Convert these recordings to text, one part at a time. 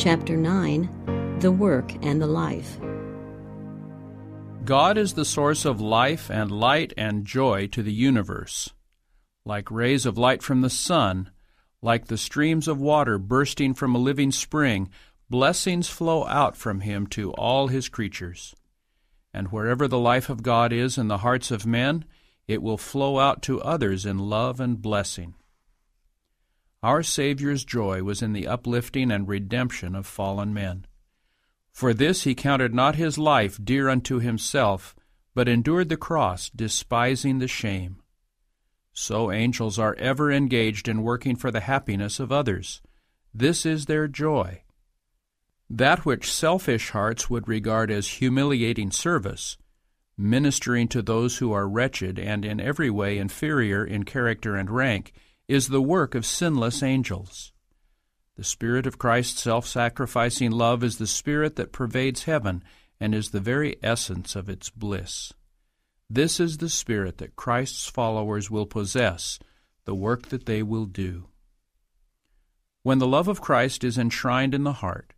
Chapter 9, The Work and the Life. God is the source of life and light and joy to the universe. Like rays of light from the sun, like the streams of water bursting from a living spring, blessings flow out from Him to all His creatures. And wherever the life of God is in the hearts of men, it will flow out to others in love and blessing. Our Savior's joy was in the uplifting and redemption of fallen men. For this He counted not His life dear unto Himself, but endured the cross, despising the shame. So angels are ever engaged in working for the happiness of others. This is their joy. That which selfish hearts would regard as humiliating service, ministering to those who are wretched and in every way inferior in character and rank, is the work of sinless angels. The Spirit of Christ's self-sacrificing love is the Spirit that pervades heaven and is the very essence of its bliss. This is the Spirit that Christ's followers will possess, the work that they will do. When the love of Christ is enshrined in the heart,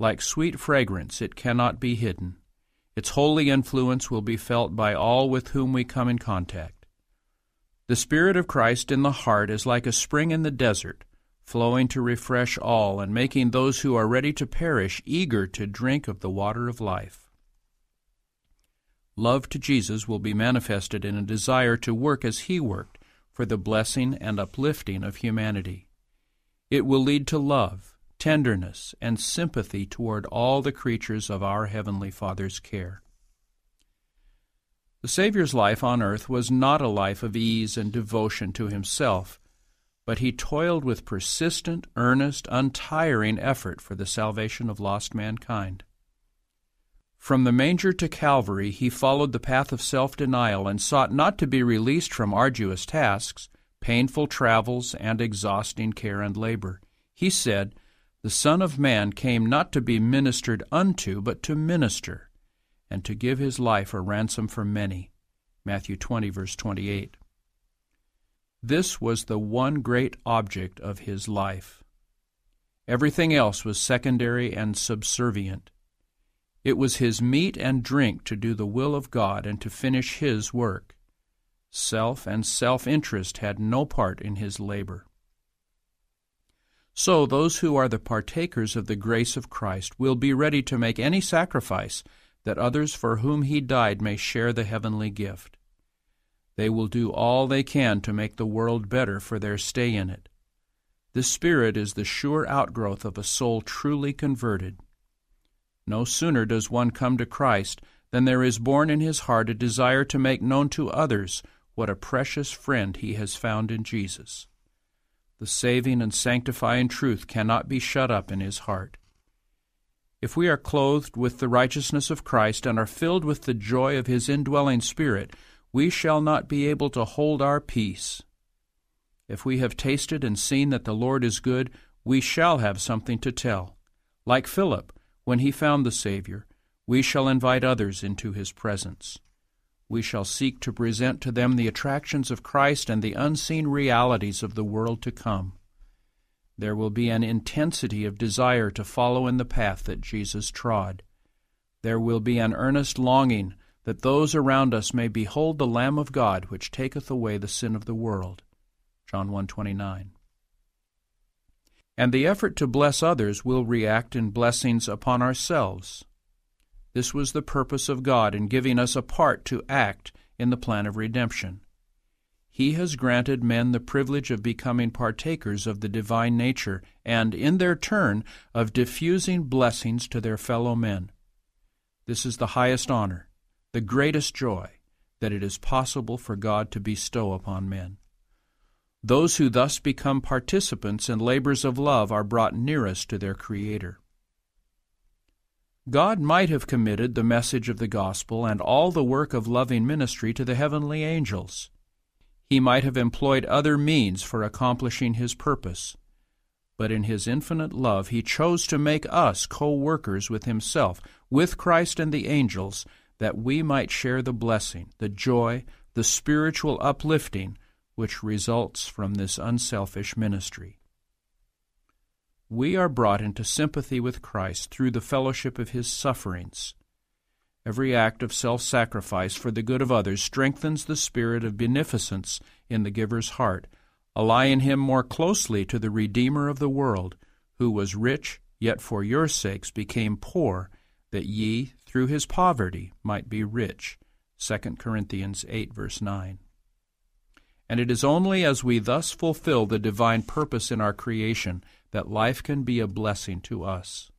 like sweet fragrance, it cannot be hidden. Its holy influence will be felt by all with whom we come in contact. The Spirit of Christ in the heart is like a spring in the desert, flowing to refresh all and making those who are ready to perish eager to drink of the water of life. Love to Jesus will be manifested in a desire to work as He worked for the blessing and uplifting of humanity. It will lead to love, tenderness, and sympathy toward all the creatures of our Heavenly Father's care. The Savior's life on earth was not a life of ease and devotion to Himself, but He toiled with persistent, earnest, untiring effort for the salvation of lost mankind. From the manger to Calvary, He followed the path of self-denial and sought not to be released from arduous tasks, painful travels, and exhausting care and labor. He said, "The Son of Man came not to be ministered unto, but to minister, and to give His life a ransom for many." Matthew 20, verse 28. This was the one great object of His life. Everything else was secondary and subservient. It was His meat and drink to do the will of God and to finish His work. Self and self-interest had no part in His labor. So those who are the partakers of the grace of Christ will be ready to make any sacrifice that others for whom He died may share the heavenly gift. They will do all they can to make the world better for their stay in it. The Spirit is the sure outgrowth of a soul truly converted. No sooner does one come to Christ than there is born in his heart a desire to make known to others what a precious friend he has found in Jesus. The saving and sanctifying truth cannot be shut up in his heart. If we are clothed with the righteousness of Christ and are filled with the joy of His indwelling Spirit, we shall not be able to hold our peace. If we have tasted and seen that the Lord is good, we shall have something to tell. Like Philip, when he found the Savior, we shall invite others into His presence. We shall seek to present to them the attractions of Christ and the unseen realities of the world to come. There will be an intensity of desire to follow in the path that Jesus trod. There will be an earnest longing that those around us may behold the Lamb of God, which taketh away the sin of the world. John 1:29. And the effort to bless others will react in blessings upon ourselves. This was the purpose of God in giving us a part to act in the plan of redemption. He has granted men the privilege of becoming partakers of the divine nature and, in their turn, of diffusing blessings to their fellow men. This is the highest honor, the greatest joy, that it is possible for God to bestow upon men. Those who thus become participants in labors of love are brought nearest to their Creator. God might have committed the message of the gospel and all the work of loving ministry to the heavenly angels. He might have employed other means for accomplishing His purpose. But in His infinite love, He chose to make us co-workers with Himself, with Christ and the angels, that we might share the blessing, the joy, the spiritual uplifting which results from this unselfish ministry. we are brought into sympathy with Christ through the fellowship of his sufferings. Every act of self-sacrifice for the good of others strengthens the spirit of beneficence in the giver's heart, allying him more closely to the Redeemer of the world, who was rich, yet for your sakes became poor, that ye, through his poverty, might be rich. 2 Corinthians 8, verse 9. And it is only as we thus fulfill the divine purpose in our creation that life can be a blessing to us.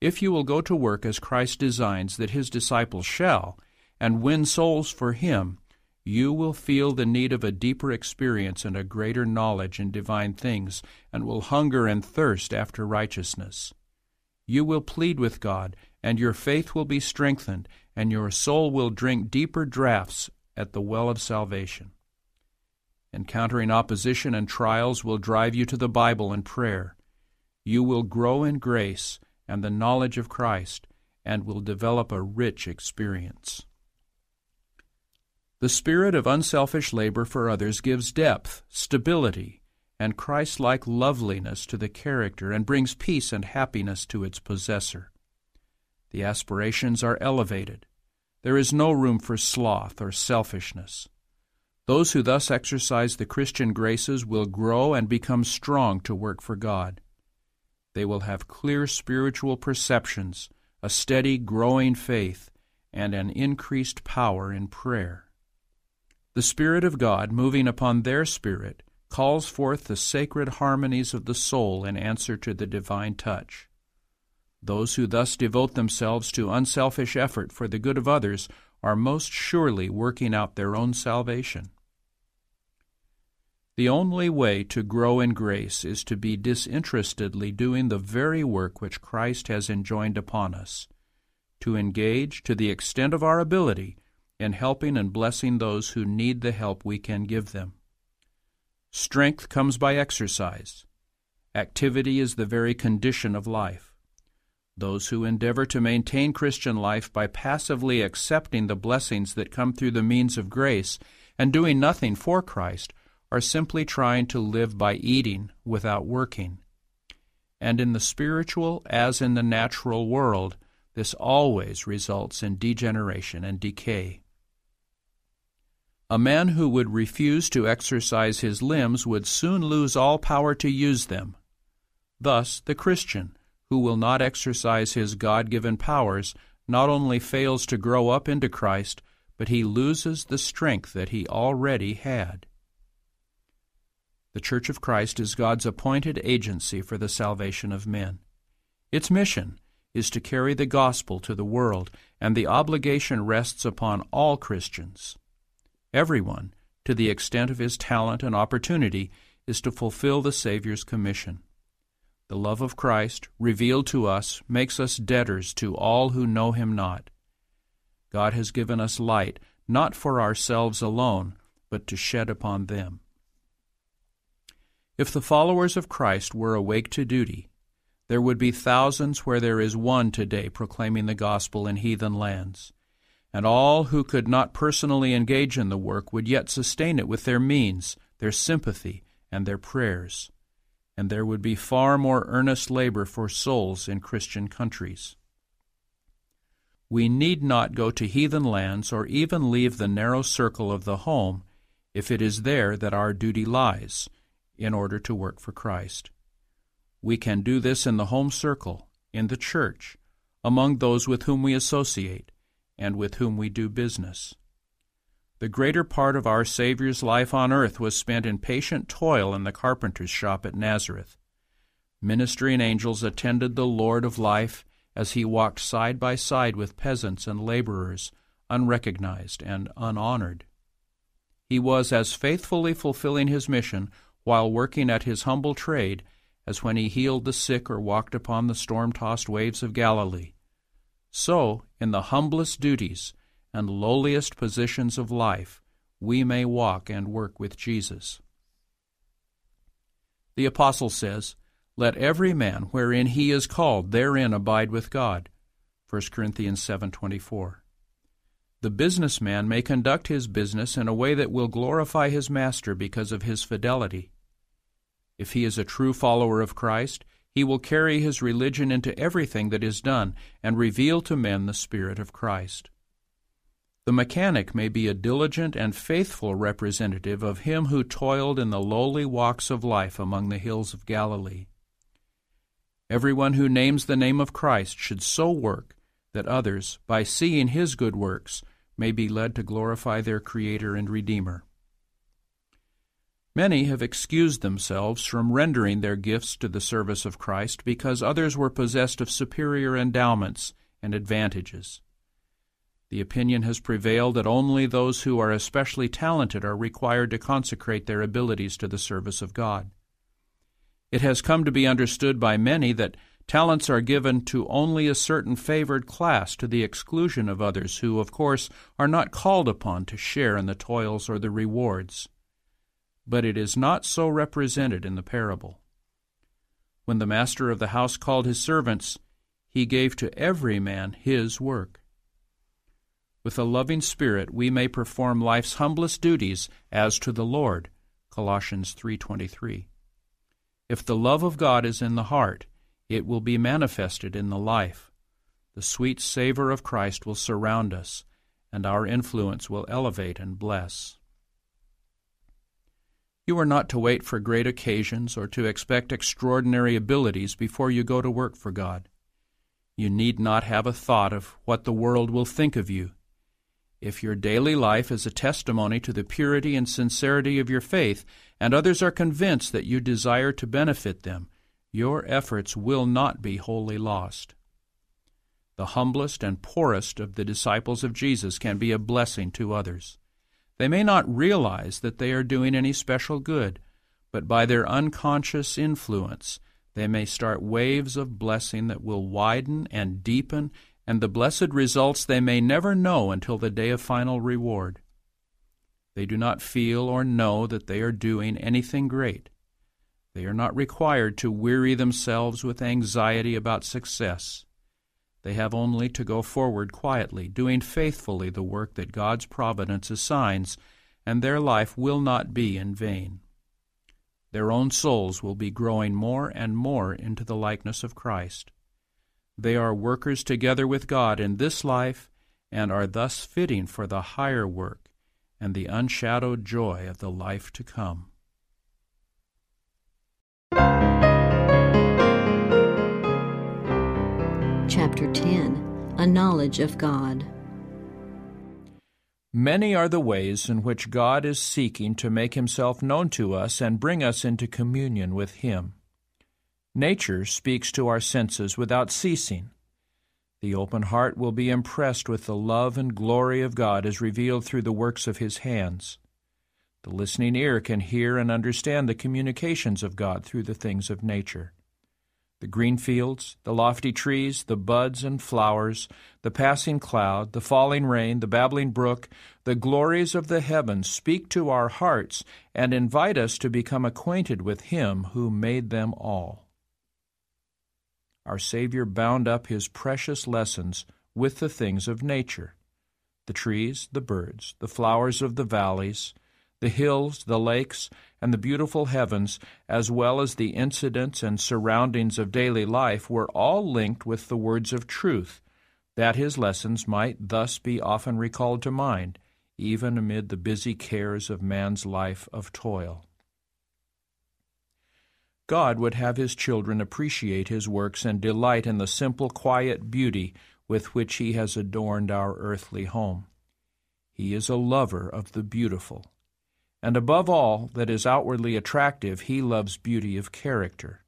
If you will go to work as Christ designs that his disciples shall, and win souls for him, you will feel the need of a deeper experience and a greater knowledge in divine things, and will hunger and thirst after righteousness. You will plead with God, and your faith will be strengthened, and your soul will drink deeper draughts at the well of salvation. Encountering opposition and trials will drive you to the Bible and prayer. You will grow in grace and the knowledge of Christ, and will develop a rich experience. The spirit of unselfish labor for others gives depth, stability, and Christ-like loveliness to the character and brings peace and happiness to its possessor. The aspirations are elevated. There is no room for sloth or selfishness. Those who thus exercise the Christian graces will grow and become strong to work for God. They will have clear spiritual perceptions, a steady, growing faith, and an increased power in prayer. The Spirit of God, moving upon their spirit, calls forth the sacred harmonies of the soul in answer to the divine touch. Those who thus devote themselves to unselfish effort for the good of others are most surely working out their own salvation. The only way to grow in grace is to be disinterestedly doing the very work which Christ has enjoined upon us, to engage, to the extent of our ability, in helping and blessing those who need the help we can give them. Strength comes by exercise. Activity is the very condition of life. Those who endeavor to maintain Christian life by passively accepting the blessings that come through the means of grace and doing nothing for Christ are simply trying to live by eating without working. And in the spiritual as in the natural world, this always results in degeneration and decay. A man who would refuse to exercise his limbs would soon lose all power to use them. Thus, the Christian, who will not exercise his God-given powers, not only fails to grow up into Christ, but he loses the strength that he already had. The Church of Christ is God's appointed agency for the salvation of men. Its mission is to carry the gospel to the world, and the obligation rests upon all Christians. Everyone, to the extent of his talent and opportunity, is to fulfill the Savior's commission. The love of Christ, revealed to us, makes us debtors to all who know him not. God has given us light, not for ourselves alone, but to shed upon them. If the followers of Christ were awake to duty, there would be thousands where there is one today proclaiming the gospel in heathen lands, and all who could not personally engage in the work would yet sustain it with their means, their sympathy, and their prayers, and there would be far more earnest labor for souls in Christian countries. We need not go to heathen lands or even leave the narrow circle of the home if it is there that our duty lies in order to work for Christ. We can do this in the home circle, in the church, among those with whom we associate, and with whom we do business. The greater part of our Savior's life on earth was spent in patient toil in the carpenter's shop at Nazareth. Ministering angels attended the Lord of life as he walked side by side with peasants and laborers, unrecognized and unhonored. He was as faithfully fulfilling his mission while working at his humble trade as when he healed the sick or walked upon the storm-tossed waves of Galilee. So, in the humblest duties and lowliest positions of life, we may walk and work with Jesus. The Apostle says, "Let every man wherein he is called therein abide with God." 1 Corinthians 7:24. The businessman may conduct his business in a way that will glorify his master because of his fidelity. If he is a true follower of Christ, he will carry his religion into everything that is done and reveal to men the Spirit of Christ. The mechanic may be a diligent and faithful representative of him who toiled in the lowly walks of life among the hills of Galilee. Everyone who names the name of Christ should so work that others, by seeing his good works, may be led to glorify their Creator and Redeemer. Many have excused themselves from rendering their gifts to the service of Christ because others were possessed of superior endowments and advantages. The opinion has prevailed that only those who are especially talented are required to consecrate their abilities to the service of God. It has come to be understood by many that talents are given to only a certain favored class to the exclusion of others who, of course, are not called upon to share in the toils or the rewards. But it is not so represented in the parable. When the master of the house called his servants, he gave to every man his work. With a loving spirit, we may perform life's humblest duties as to the Lord, Colossians 3:23. If the love of God is in the heart, it will be manifested in the life. The sweet savor of Christ will surround us, and our influence will elevate and bless. You are not to wait for great occasions or to expect extraordinary abilities before you go to work for God. You need not have a thought of what the world will think of you. If your daily life is a testimony to the purity and sincerity of your faith, and others are convinced that you desire to benefit them, your efforts will not be wholly lost. The humblest and poorest of the disciples of Jesus can be a blessing to others. They may not realize that they are doing any special good, but by their unconscious influence, they may start waves of blessing that will widen and deepen, and the blessed results they may never know until the day of final reward. They do not feel or know that they are doing anything great. They are not required to weary themselves with anxiety about success. They have only to go forward quietly, doing faithfully the work that God's providence assigns, and their life will not be in vain. Their own souls will be growing more and more into the likeness of Christ. They are workers together with God in this life, and are thus fitting for the higher work and the unshadowed joy of the life to come. Chapter 10, A Knowledge of God. Many are the ways in which God is seeking to make himself known to us and bring us into communion with him. Nature speaks to our senses without ceasing. The open heart will be impressed with the love and glory of God as revealed through the works of his hands. The listening ear can hear and understand the communications of God through the things of nature. The green fields, the lofty trees, the buds and flowers, the passing cloud, the falling rain, the babbling brook, the glories of the heavens speak to our hearts and invite us to become acquainted with him who made them all. Our Savior bound up his precious lessons with the things of nature, the trees, the birds, the flowers of the valleys, the hills, the lakes, and the beautiful heavens, as well as the incidents and surroundings of daily life, were all linked with the words of truth, that his lessons might thus be often recalled to mind, even amid the busy cares of man's life of toil. God would have his children appreciate his works and delight in the simple, quiet beauty with which he has adorned our earthly home. He is a lover of the beautiful. And above all that is outwardly attractive, he loves beauty of character.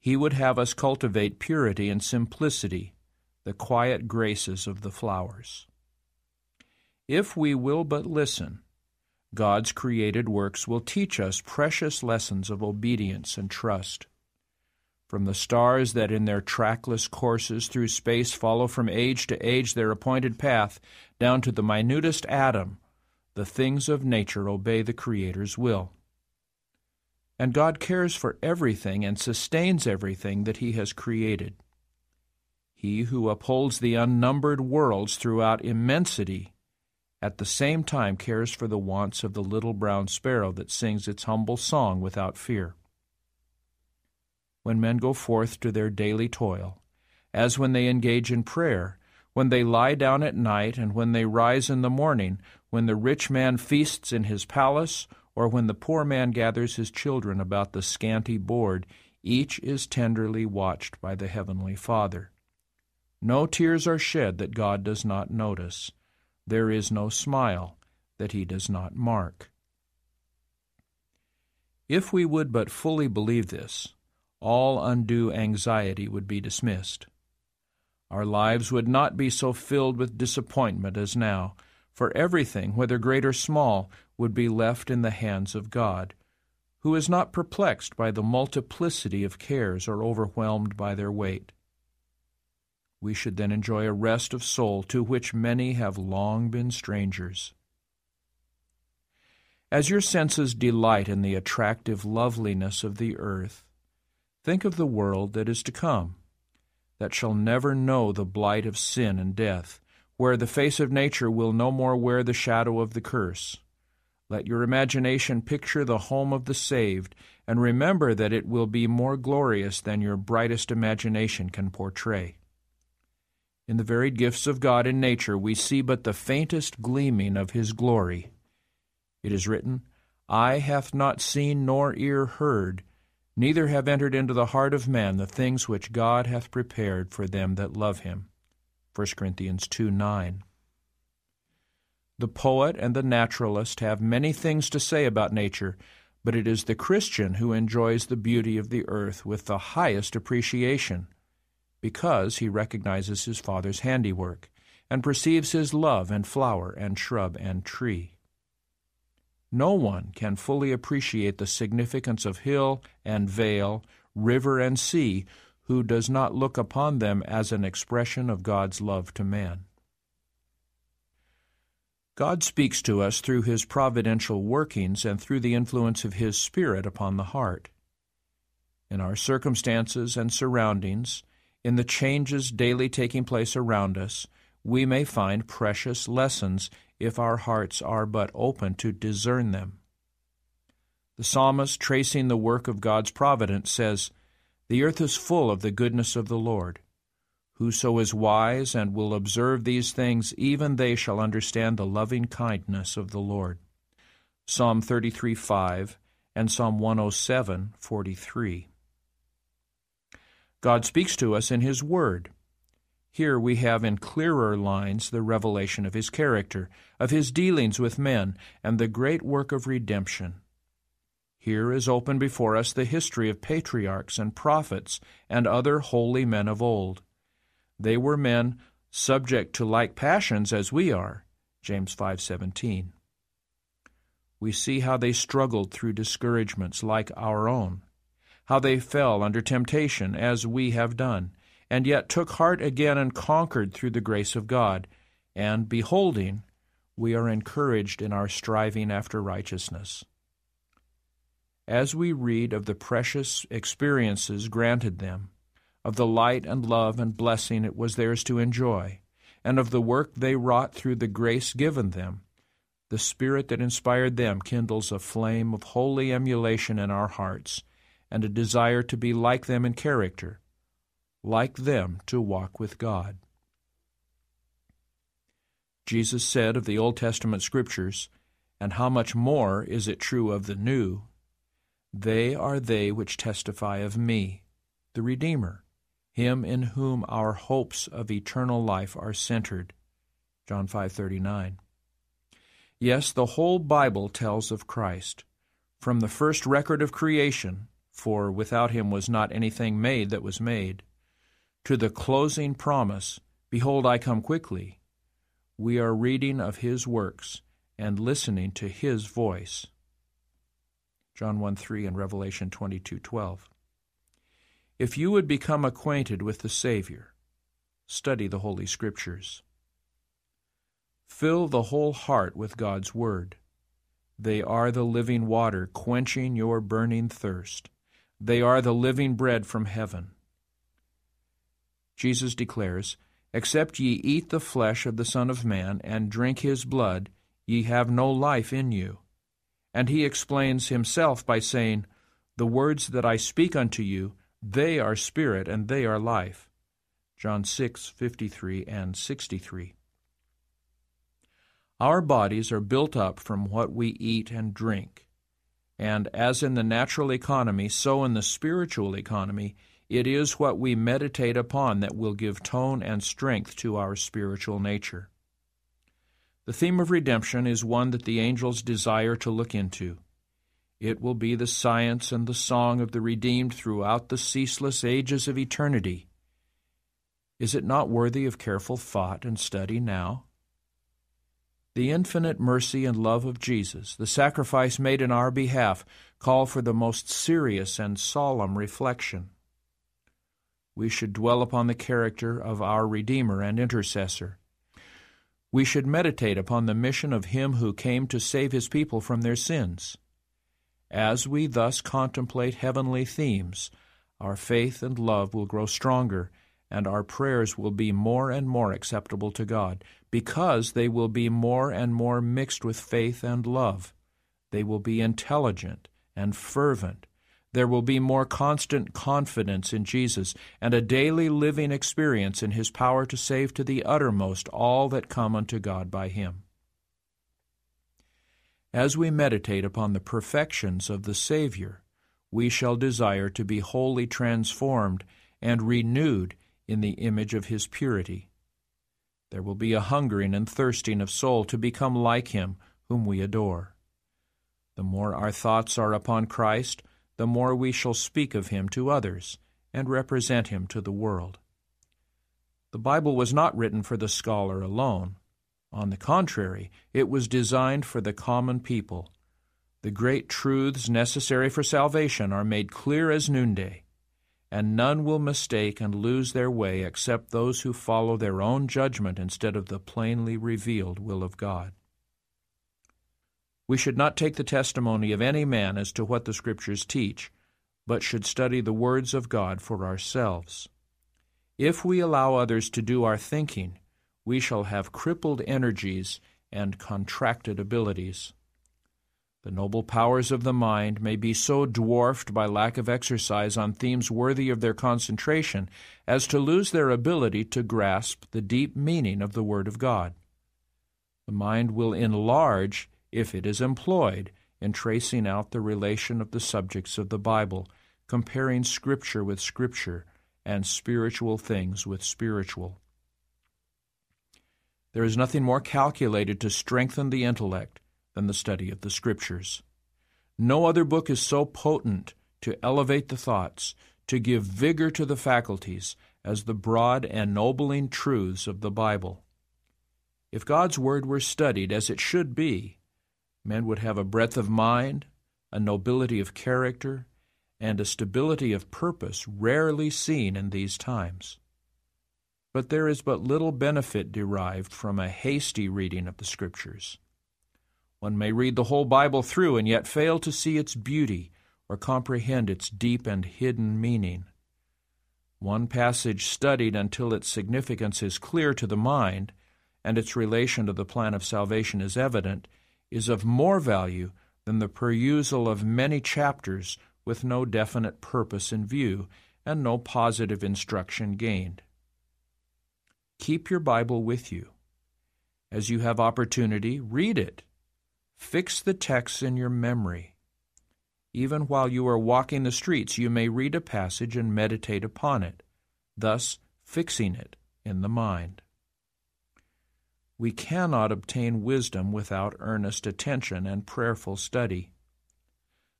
He would have us cultivate purity and simplicity, the quiet graces of the flowers. If we will but listen, God's created works will teach us precious lessons of obedience and trust. From the stars that in their trackless courses through space follow from age to age their appointed path, down to the minutest atom, the things of nature obey the Creator's will. And God cares for everything and sustains everything that he has created. He who upholds the unnumbered worlds throughout immensity at the same time cares for the wants of the little brown sparrow that sings its humble song without fear. When men go forth to their daily toil, as when they engage in prayer, when they lie down at night, and when they rise in the morning, when the rich man feasts in his palace, or when the poor man gathers his children about the scanty board, each is tenderly watched by the Heavenly Father. No tears are shed that God does not notice. There is no smile that He does not mark. If we would but fully believe this, all undue anxiety would be dismissed. Our lives would not be so filled with disappointment as now, for everything, whether great or small, would be left in the hands of God, who is not perplexed by the multiplicity of cares or overwhelmed by their weight. We should then enjoy a rest of soul to which many have long been strangers. As your senses delight in the attractive loveliness of the earth, think of the world that is to come, that shall never know the blight of sin and death, where the face of nature will no more wear the shadow of the curse. Let your imagination picture the home of the saved, and remember that it will be more glorious than your brightest imagination can portray. In the varied gifts of God in nature we see but the faintest gleaming of His glory. It is written, "Eye hath not seen nor ear heard, neither have entered into the heart of man the things which God hath prepared for them that love Him." 1 Corinthians 2:9. The poet and the naturalist have many things to say about nature, but it is the Christian who enjoys the beauty of the earth with the highest appreciation, because he recognizes his Father's handiwork and perceives His love in flower and shrub and tree. No one can fully appreciate the significance of hill and vale, river and sea, who does not look upon them as an expression of God's love to man. God speaks to us through His providential workings and through the influence of His Spirit upon the heart. In our circumstances and surroundings, in the changes daily taking place around us, we may find precious lessons if our hearts are but open to discern them. The psalmist, tracing the work of God's providence, says, "The earth is full of the goodness of the Lord. Whoso is wise and will observe these things, even they shall understand the loving kindness of the Lord." Psalm 33:5 and Psalm 107:43. God speaks to us in His Word. Here we have in clearer lines the revelation of His character, of His dealings with men, and the great work of redemption. Here is open before us the history of patriarchs and prophets and other holy men of old. They were men subject to like passions as we are, James 5:17. We see how they struggled through discouragements like our own, how they fell under temptation as we have done, and yet took heart again and conquered through the grace of God, and, beholding, we are encouraged in our striving after righteousness. As we read of the precious experiences granted them, of the light and love and blessing it was theirs to enjoy, and of the work they wrought through the grace given them, the Spirit that inspired them kindles a flame of holy emulation in our hearts, and a desire to be like them in character, like them to walk with God. Jesus said of the Old Testament Scriptures, and how much more is it true of the New, "They are they which testify of me," the Redeemer, Him in whom our hopes of eternal life are centered. John 5:39. Yes, the whole Bible tells of Christ, from the first record of creation, for without Him was not anything made that was made, to the closing promise, "Behold, I come quickly." We are reading of His works and listening to His voice. John 1:3 and Revelation 22:12. If you would become acquainted with the Savior, study the Holy Scriptures. Fill the whole heart with God's Word. They are the living water quenching your burning thirst. They are the living bread from heaven. Jesus declares, Except ye eat the flesh of the Son of Man and drink his blood, ye have no life in you. And he explains himself by saying, The words that I speak unto you, they are spirit and they are life. John 6:53 and 63. Our bodies are built up from what we eat and drink. And as in the natural economy, so in the spiritual economy, it is what we meditate upon that will give tone and strength to our spiritual nature. The theme of redemption is one that the angels desire to look into. It will be the science and the song of the redeemed throughout the ceaseless ages of eternity. Is it not worthy of careful thought and study now? The infinite mercy and love of Jesus, the sacrifice made in our behalf, call for the most serious and solemn reflection. We should dwell upon the character of our Redeemer and Intercessor. We should meditate upon the mission of Him who came to save His people from their sins. As we thus contemplate heavenly themes, our faith and love will grow stronger, and our prayers will be more and more acceptable to God, because they will be more and more mixed with faith and love. They will be intelligent and fervent. There will be more constant confidence in Jesus and a daily living experience in His power to save to the uttermost all that come unto God by Him. As we meditate upon the perfections of the Savior, we shall desire to be wholly transformed and renewed in the image of His purity. There will be a hungering and thirsting of soul to become like Him whom we adore. The more our thoughts are upon Christ, the more we shall speak of Him to others and represent Him to the world. The Bible was not written for the scholar alone. On the contrary, it was designed for the common people. The great truths necessary for salvation are made clear as noonday, and none will mistake and lose their way except those who follow their own judgment instead of the plainly revealed will of God. We should not take the testimony of any man as to what the Scriptures teach, but should study the words of God for ourselves. If we allow others to do our thinking, we shall have crippled energies and contracted abilities. The noble powers of the mind may be so dwarfed by lack of exercise on themes worthy of their concentration as to lose their ability to grasp the deep meaning of the Word of God. The mind will enlarge if it is employed in tracing out the relation of the subjects of the Bible, comparing Scripture with Scripture and spiritual things with spiritual. There is nothing more calculated to strengthen the intellect than the study of the Scriptures. No other book is so potent to elevate the thoughts, to give vigor to the faculties, as the broad, ennobling truths of the Bible. If God's Word were studied as it should be, men would have a breadth of mind, a nobility of character, and a stability of purpose rarely seen in these times. But there is but little benefit derived from a hasty reading of the Scriptures. One may read the whole Bible through and yet fail to see its beauty or comprehend its deep and hidden meaning. One passage studied until its significance is clear to the mind and its relation to the plan of salvation is evident is of more value than the perusal of many chapters with no definite purpose in view and no positive instruction gained. Keep your Bible with you. As you have opportunity, read it. Fix the text in your memory. Even while you are walking the streets, you may read a passage and meditate upon it, thus fixing it in the mind. We cannot obtain wisdom without earnest attention and prayerful study.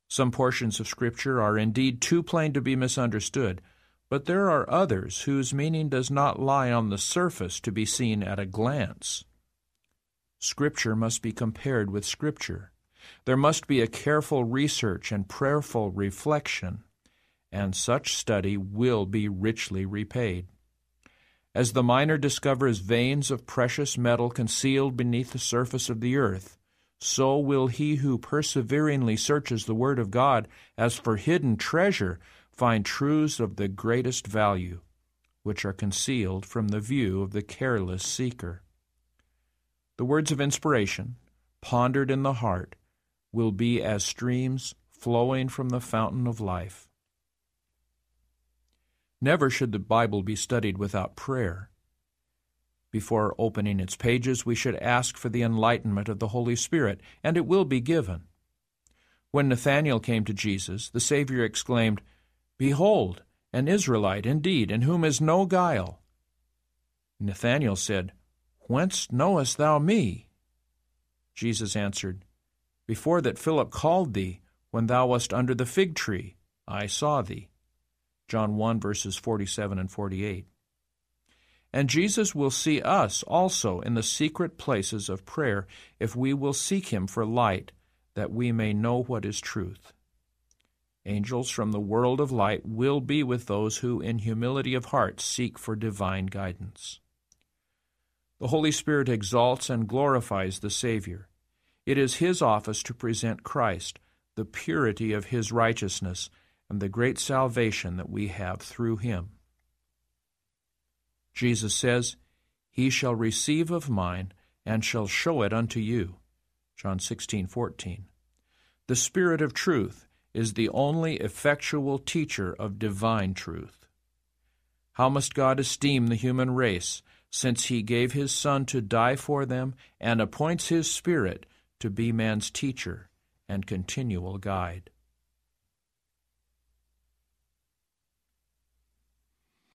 Some portions of Scripture are indeed too plain to be misunderstood, but there are others whose meaning does not lie on the surface to be seen at a glance. Scripture must be compared with Scripture. There must be a careful research and prayerful reflection, and such study will be richly repaid. As the miner discovers veins of precious metal concealed beneath the surface of the earth, so will he who perseveringly searches the Word of God as for hidden treasure find truths of the greatest value, which are concealed from the view of the careless seeker. The words of inspiration, pondered in the heart, will be as streams flowing from the fountain of life. Never should the Bible be studied without prayer. Before opening its pages, we should ask for the enlightenment of the Holy Spirit, and it will be given. When Nathanael came to Jesus, the Savior exclaimed, "Behold, an Israelite indeed, in whom is no guile." Nathanael said, "Whence knowest thou me?" Jesus answered, "Before that Philip called thee, when thou wast under the fig tree, I saw thee." John 1, verses 47 and 48. And Jesus will see us also in the secret places of prayer if we will seek Him for light, that we may know what is truth. Angels from the world of light will be with those who in humility of heart seek for divine guidance. The Holy Spirit exalts and glorifies the Savior. It is His office to present Christ, the purity of His righteousness, and the great salvation that we have through Him. Jesus says, "He shall receive of mine, and shall show it unto you." John 16:14. The Spirit of truth is the only effectual teacher of divine truth. How must God esteem the human race, since He gave His Son to die for them and appoints His Spirit to be man's teacher and continual guide.